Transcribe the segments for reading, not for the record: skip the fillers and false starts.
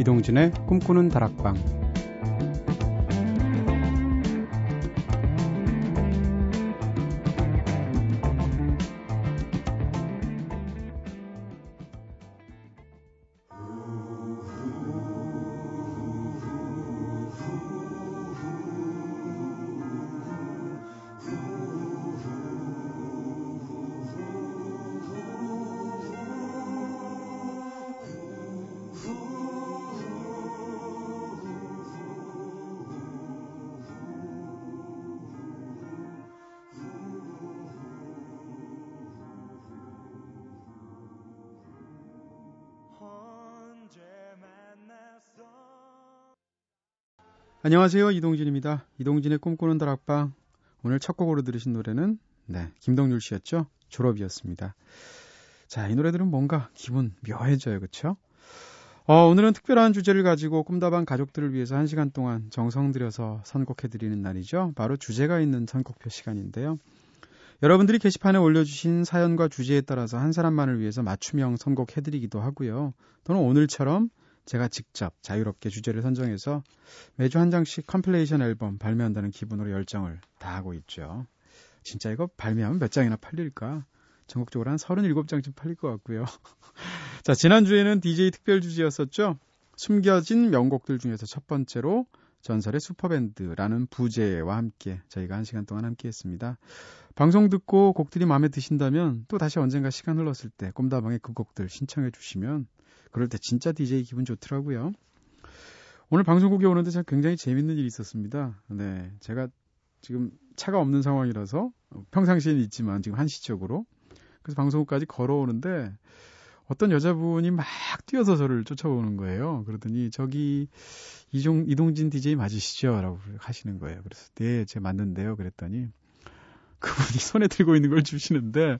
이동진의 꿈꾸는 다락방. 안녕하세요. 이동진입니다. 이동진의 꿈꾸는 다락방. 오늘 첫 곡으로 들으신 노래는 김동률 씨였죠. 졸업이었습니다. 자, 이 노래들은 뭔가 기분 묘해져요. 그렇죠? 오늘은 특별한 주제를 가지고 꿈다방 가족들을 위해서 1시간 동안 정성 들여서 선곡해드리는 날이죠. 바로 주제가 있는 선곡표 시간인데요. 여러분들이 게시판에 올려주신 사연과 주제에 따라서 한 사람만을 위해서 맞춤형 선곡해드리기도 하고요. 또는 오늘처럼 제가 직접 자유롭게 주제를 선정해서 매주 한 장씩 컴필레이션 앨범 발매한다는 기분으로 열정을 다하고 있죠. 진짜 이거 발매하면 몇 장이나 팔릴까? 전국적으로 한 37장쯤 팔릴 것 같고요. 자, 지난주에는 DJ 특별 주제였었죠. 숨겨진 명곡들 중에서 첫 번째로 전설의 슈퍼밴드라는 부제와 함께 저희가 1시간 동안 함께했습니다. 방송 듣고 곡들이 마음에 드신다면 또 다시 언젠가 시간 흘렀을 때 꿈다방에 그 곡들 신청해 주시면 그럴 때 진짜 DJ 기분 좋더라고요. 오늘 방송국에 오는데 참 굉장히 재밌는 일이 있었습니다. 네, 제가 지금 차가 없는 상황이라서 평상시에는 있지만 지금 한시적으로 그래서 방송국까지 걸어오는데 어떤 여자분이 막 뛰어서 저를 쫓아오는 거예요. 그러더니 저기 이동진 DJ 맞으시죠? 라고 하시는 거예요. 그래서 네, 제가 맞는데요. 그랬더니 그분이 손에 들고 있는 걸 주시는데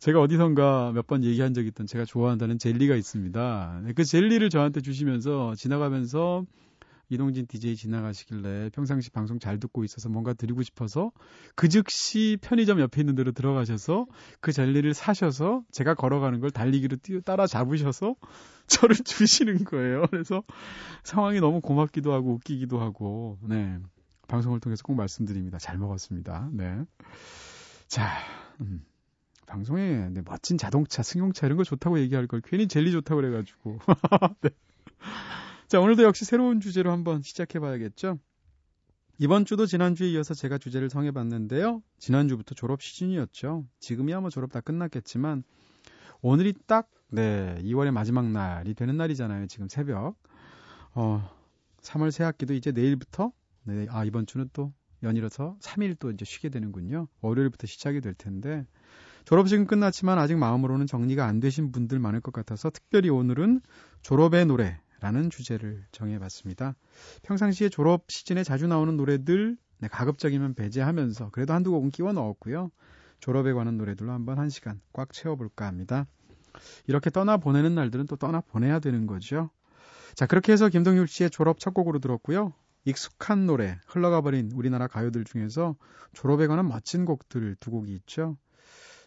제가 어디선가 몇 번 얘기한 적이 있던 제가 좋아한다는 젤리가 있습니다. 그 젤리를 저한테 주시면서 지나가면서 이동진 DJ 지나가시길래 평상시 방송 잘 듣고 있어서 뭔가 드리고 싶어서 그 즉시 편의점 옆에 있는 데로 들어가셔서 그 젤리를 사셔서 제가 걸어가는 걸 달리기로 따라 잡으셔서 저를 주시는 거예요. 그래서 상황이 너무 고맙기도 하고 웃기기도 하고 네, 방송을 통해서 꼭 말씀드립니다. 잘 먹었습니다. 네, 자... 방송에 멋진 자동차, 승용차 이런 거 좋다고 얘기할 걸 괜히 젤리 좋다고 그래가지고 네. 자, 오늘도 역시 새로운 주제로 한번 시작해봐야겠죠. 이번 주도 지난주에 이어서 제가 주제를 정해봤는데요. 지난주부터 졸업 시즌이었죠. 지금이야 뭐 졸업 다 끝났겠지만 오늘이 딱 2월의 마지막 날이 되는 날이잖아요. 지금 새벽 3월 새 학기도 이제 내일부터 이번 주는 또 연이어서 3일 또 이제 쉬게 되는군요. 월요일부터 시작이 될 텐데 졸업식은 끝났지만 아직 마음으로는 정리가 안 되신 분들 많을 것 같아서 특별히 오늘은 졸업의 노래라는 주제를 정해봤습니다. 평상시에 졸업 시즌에 자주 나오는 노래들 가급적이면 배제하면서 그래도 한두 곡은 끼워 넣었고요. 졸업에 관한 노래들로 한번 1시간 꽉 채워볼까 합니다. 이렇게 떠나보내는 날들은 또 떠나보내야 되는 거죠. 자, 그렇게 해서 김동률 씨의 졸업 첫 곡으로 들었고요. 익숙한 노래, 흘러가버린 우리나라 가요들 중에서 졸업에 관한 멋진 곡들 두 곡이 있죠.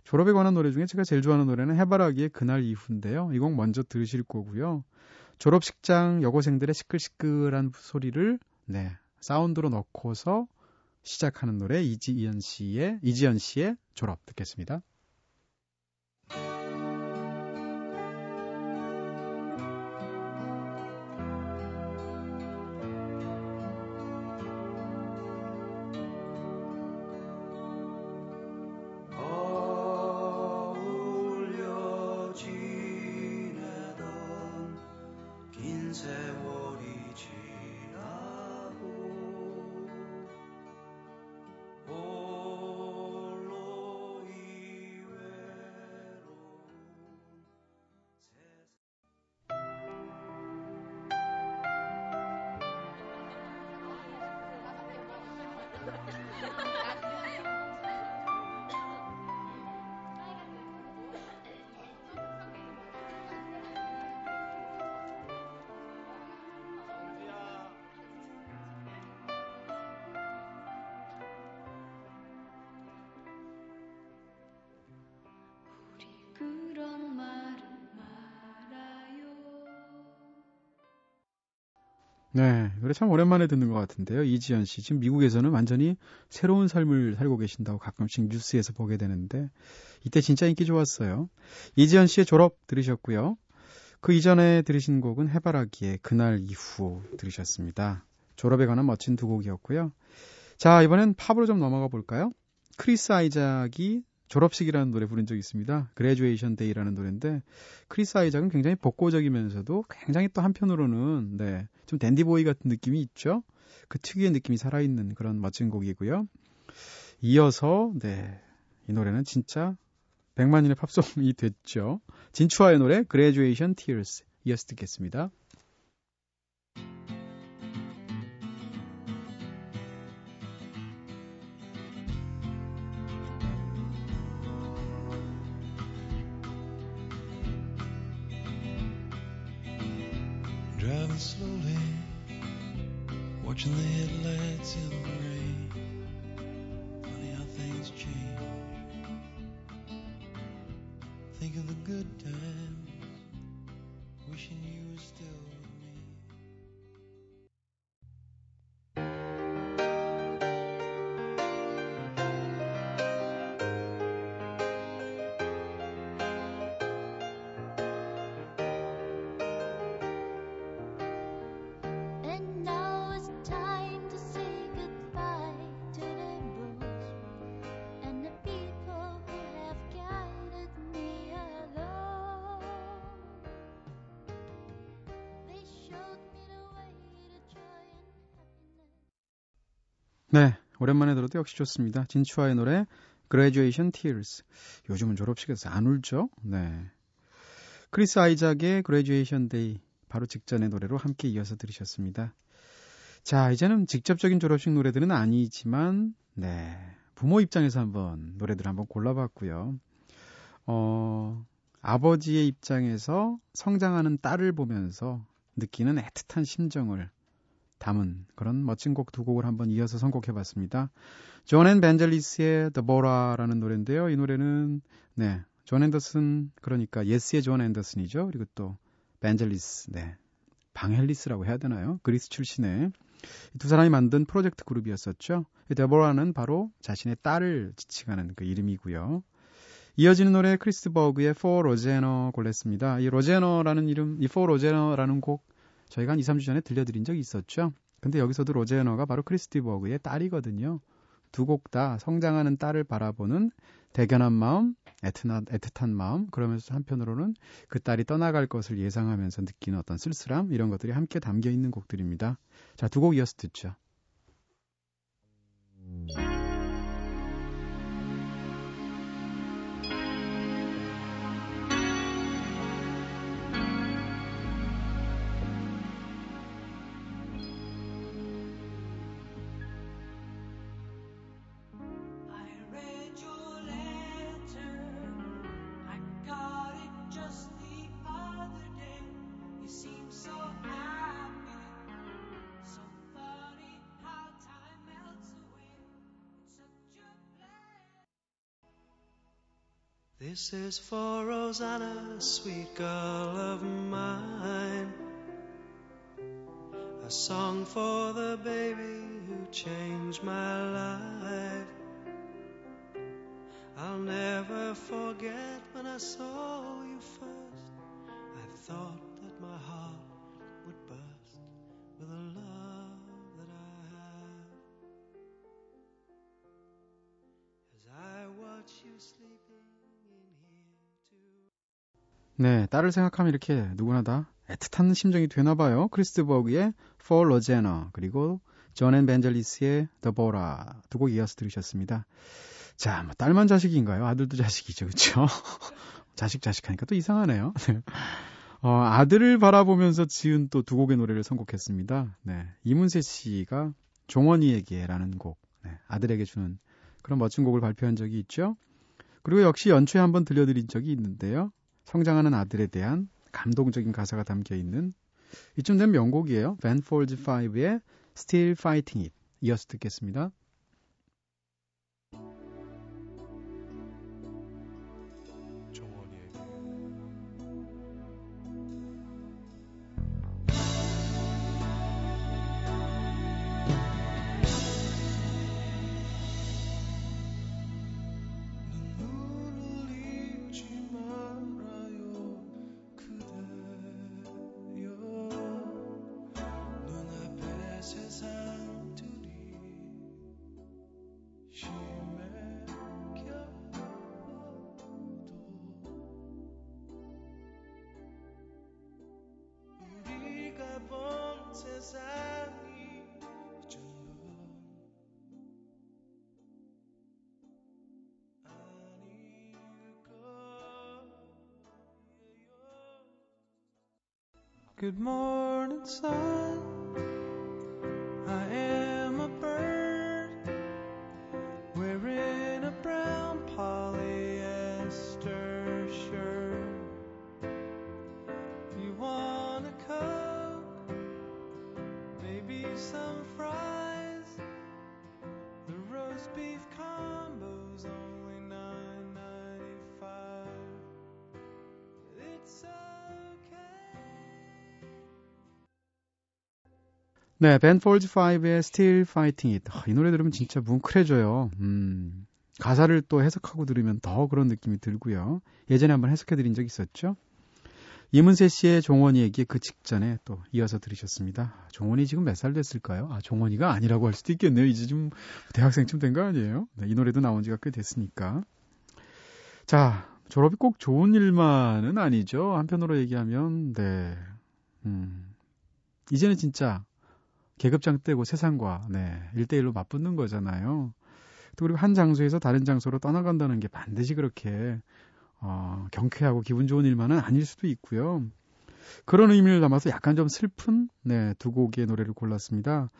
졸업에 관한 노래 중에 제가 제일 좋아하는 노래는 해바라기의 그날 이후인데요. 이 곡 먼저 들으실 거고요. 졸업식장 여고생들의 시끌시끌한 소리를 사운드로 넣고서 시작하는 노래 이지연 씨의 졸업 듣겠습니다. 네, 노래 참 오랜만에 듣는 것 같은데요. 이지연 씨, 지금 미국에서는 완전히 새로운 삶을 살고 계신다고 가끔씩 뉴스에서 보게 되는데 이때 진짜 인기 좋았어요. 이지연 씨의 졸업 들으셨고요. 그 이전에 들으신 곡은 해바라기의 그날 이후 들으셨습니다. 졸업에 관한 멋진 두 곡이었고요. 자, 이번엔 팝으로 좀 넘어가 볼까요? 크리스 아이작이 졸업식이라는 노래 부른 적이 있습니다. 그래주에이션 데이라는 노래인데 크리스 아이작은 굉장히 복고적이면서도 굉장히 또 한편으로는 네, 좀 댄디보이 같은 느낌이 있죠. 그 특유의 느낌이 살아있는 그런 멋진 곡이고요. 이어서 네, 이 노래는 진짜 100만인의 팝송이 됐죠. 진추아의 노래 그래주에이션 티어스 이어서 듣겠습니다. Driving slowly, watching the headlights in the rain. Funny how things change. Think of the good times, wishing you were still with me. 네, 오랜만에 들어도 역시 좋습니다. 진추아의 노래 Graduation Tears. 요즘은 졸업식에서 안 울죠? 네. 크리스 아이작의 Graduation Day 바로 직전의 노래로 함께 이어서 들으셨습니다. 자, 이제는 직접적인 졸업식 노래들은 아니지만 네, 부모 입장에서 한번 노래들 한번 골라봤고요. 아버지의 입장에서 성장하는 딸을 보면서 느끼는 애틋한 심정을 담은 그런 멋진 곡 두 곡을 한번 이어서 선곡해봤습니다. 존 앤 벤젤리스의 The Bora라는 노래인데요. 이 노래는 네, 존 앤더슨, 그러니까 예스의 존 앤더슨이죠. 그리고 또 벤젤리스, 네, 방헬리스라고 해야 되나요? 그리스 출신의 두 사람이 만든 프로젝트 그룹이었었죠. The Bora는 바로 자신의 딸을 지칭하는 그 이름이고요. 이어지는 노래 크리스 버그의 For Rosener 골랐습니다. 이 로제너라는 이름, 이 For Rosener라는 곡 저희가 한 2, 3주 전에 들려드린 적이 있었죠. 근데 여기서도 로제너가 바로 크리스티 버그의 딸이거든요. 두 곡 다 성장하는 딸을 바라보는 대견한 마음, 애틋한 마음, 그러면서 한편으로는 그 딸이 떠나갈 것을 예상하면서 느끼는 어떤 쓸쓸함, 이런 것들이 함께 담겨있는 곡들입니다. 자, 두 곡 이어서 듣죠. This is for Rosanna, sweet girl of mine, a song for the baby who changed my life. I'll never forget when I saw you first. I thought that my heart would burst with a love that I have. As I watch you sleeping. 네, 딸을 생각하면 이렇게 누구나 다 애틋한 심정이 되나봐요. 크리스 버그의 For Rosener 그리고 존 앤 벤젤리스의 The Bora 두 곡 이어서 들으셨습니다. 자, 뭐 딸만 자식인가요? 아들도 자식이죠, 그렇죠? 자식하니까 또 이상하네요. 아들을 바라보면서 지은 또 두 곡의 노래를 선곡했습니다. 네, 이문세 씨가 종원이에게라는 곡, 네, 아들에게 주는 그런 멋진 곡을 발표한 적이 있죠. 그리고 역시 연초에 한번 들려드린 적이 있는데요. 성장하는 아들에 대한 감동적인 가사가 담겨있는 이쯤 된 명곡이에요. 밴 폴즈 5의 Still Fighting It 이어서 듣겠습니다. Good morning, sun. I am a bird wearing a brown polyester shirt. You want a Coke? Maybe some fries. The roast beef combo's only $9.95. It's a 네, 벤폴즈5의 Still Fighting It. 이 노래 들으면 진짜 뭉클해져요. 가사를 또 해석하고 들으면 더 그런 느낌이 들고요. 예전에 한번 해석해드린 적이 있었죠. 이문세 씨의 종원이 얘기 그 직전에 또 이어서 들으셨습니다. 종원이 지금 몇 살 됐을까요? 아, 종원이가 아니라고 할 수도 있겠네요. 이제 좀 대학생쯤 된 거 아니에요? 네, 이 노래도 나온 지가 꽤 됐으니까. 자, 졸업이 꼭 좋은 일만은 아니죠. 한편으로 얘기하면, 네. 이제는 진짜 계급장 떼고 세상과 네, 1대1로 맞붙는 거잖아요. 또 그리고 한 장소에서 다른 장소로 떠나간다는 게 반드시 그렇게 경쾌하고 기분 좋은 일만은 아닐 수도 있고요. 그런 의미를 담아서 약간 좀 슬픈 네, 두 곡의 노래를 골랐습니다.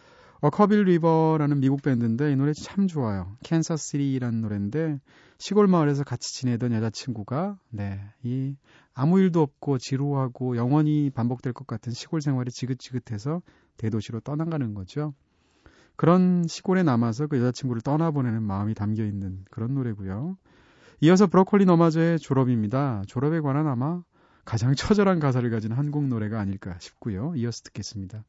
커빌 리버라는 미국 밴드인데 이 노래 참 좋아요. 캔사시티라는 노래인데 시골 마을에서 같이 지내던 여자친구가 네, 이 아무 일도 없고 지루하고 영원히 반복될 것 같은 시골 생활이 지긋지긋해서 대도시로 떠나가는 거죠. 그런 시골에 남아서 그 여자친구를 떠나보내는 마음이 담겨있는 그런 노래고요. 이어서 브로콜리 너마저의 졸업입니다. 졸업에 관한 아마 가장 처절한 가사를 가진 한국 노래가 아닐까 싶고요. 이어서 듣겠습니다.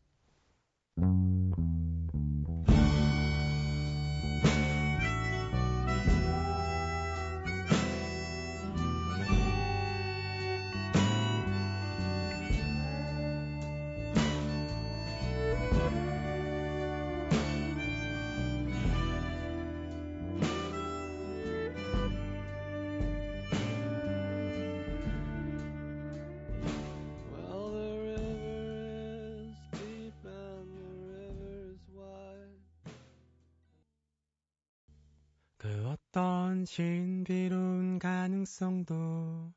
어떤 신비로운 가능성도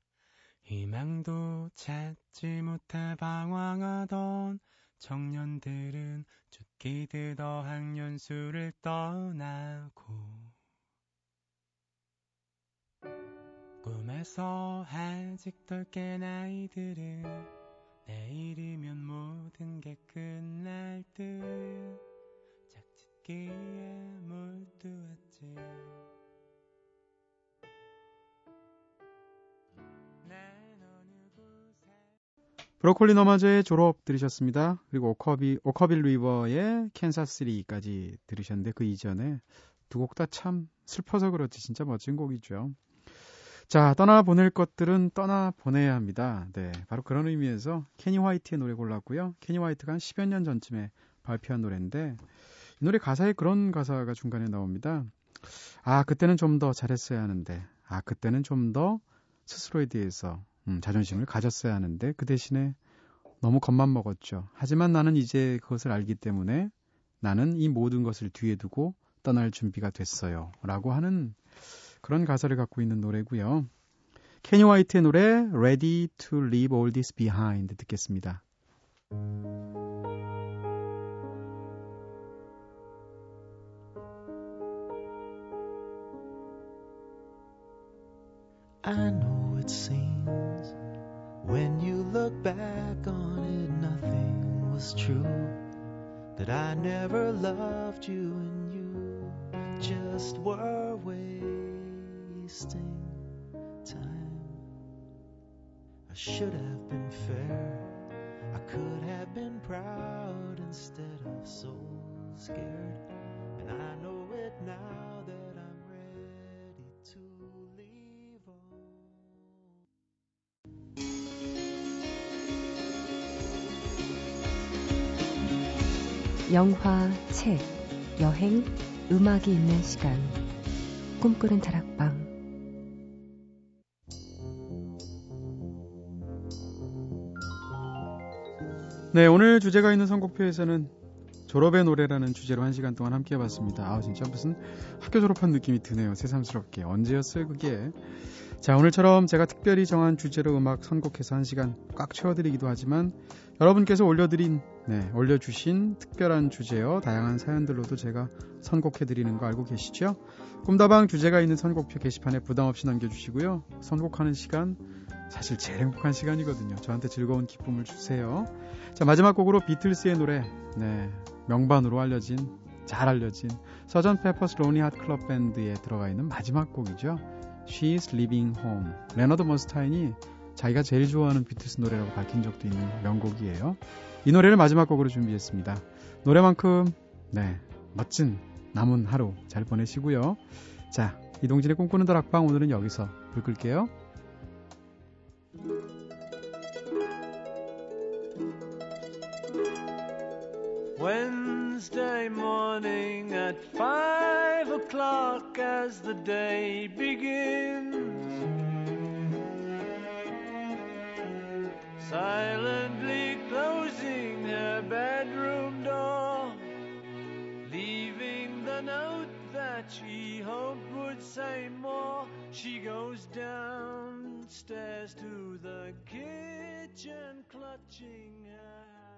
희망도 찾지 못해 방황하던 청년들은 쫓기듯 어학연수를 떠나고 꿈에서 아직 덜 깬 아이들은 내일이면 모든 게 끝날 듯 작짓기에 몰두했지. 브로콜리 너마저의 졸업 들으셨습니다. 그리고 오커빌 리버의 캔사시티까지 들으셨는데 그 이전에 두 곡 다 참 슬퍼서 그렇지 진짜 멋진 곡이죠. 자, 떠나보낼 것들은 떠나보내야 합니다. 네, 바로 그런 의미에서 케니 화이트의 노래 골랐고요. 케니 화이트가 한 10여 년 전쯤에 발표한 노래인데 이 노래 가사에 그런 가사가 중간에 나옵니다. 아, 그때는 좀 더 잘했어야 하는데 아, 그때는 좀 더 스스로에 대해서 자존심을 가졌어야 하는데 그 대신에 너무 겁만 먹었죠. 하지만 나는 이제 그것을 알기 때문에 나는 이 모든 것을 뒤에 두고 떠날 준비가 됐어요. 라고 하는 그런 가사를 갖고 있는 노래고요. 케니 화이트의 노래 Ready to Leave All This Behind 듣겠습니다. I know it seems when you look back on it nothing was true, that I never loved you and you just were wasting time. I should have been fair, I could have been proud instead of so scared, and I know it now that I'm ready to leave. 영화, 책, 여행, 음악이 있는 시간. 꿈꾸는 다락방. 네, 오늘 주제가 있는 선곡표에서는 졸업의 노래라는 주제로 한 시간 동안 함께 해봤습니다. 아, 진짜 무슨 학교 졸업한 느낌이 드네요. 새삼스럽게. 언제였어요, 그게? 자, 오늘처럼 제가 특별히 정한 주제로 음악 선곡해서 한 시간 꽉 채워드리기도 하지만 여러분께서 올려주신 특별한 주제여 다양한 사연들로도 제가 선곡해드리는 거 알고 계시죠? 꿈다방 주제가 있는 선곡표 게시판에 부담없이 남겨주시고요. 선곡하는 시간 사실 제일 행복한 시간이거든요. 저한테 즐거운 기쁨을 주세요. 자, 마지막 곡으로 비틀스의 노래, 명반으로 잘 알려진 서전 페퍼스 로니 핫 클럽 밴드에 들어가 있는 마지막 곡이죠. She's Leaving Home. 레너드 머스타인이 자기가 제일 좋아하는 비틀스 노래라고 밝힌 적도 있는 명곡이에요. 이 노래를 마지막 곡으로 준비했습니다. 노래만큼 멋진 남은 하루 잘 보내시고요. 자, 이동진의 꿈꾸는 다락방, 오늘은 여기서 불 끌게요. Wednesday morning at 5:00 as the day begins, silently closing her bedroom door, leaving the note that she hoped would say more. She goes downstairs to the kitchen, clutching her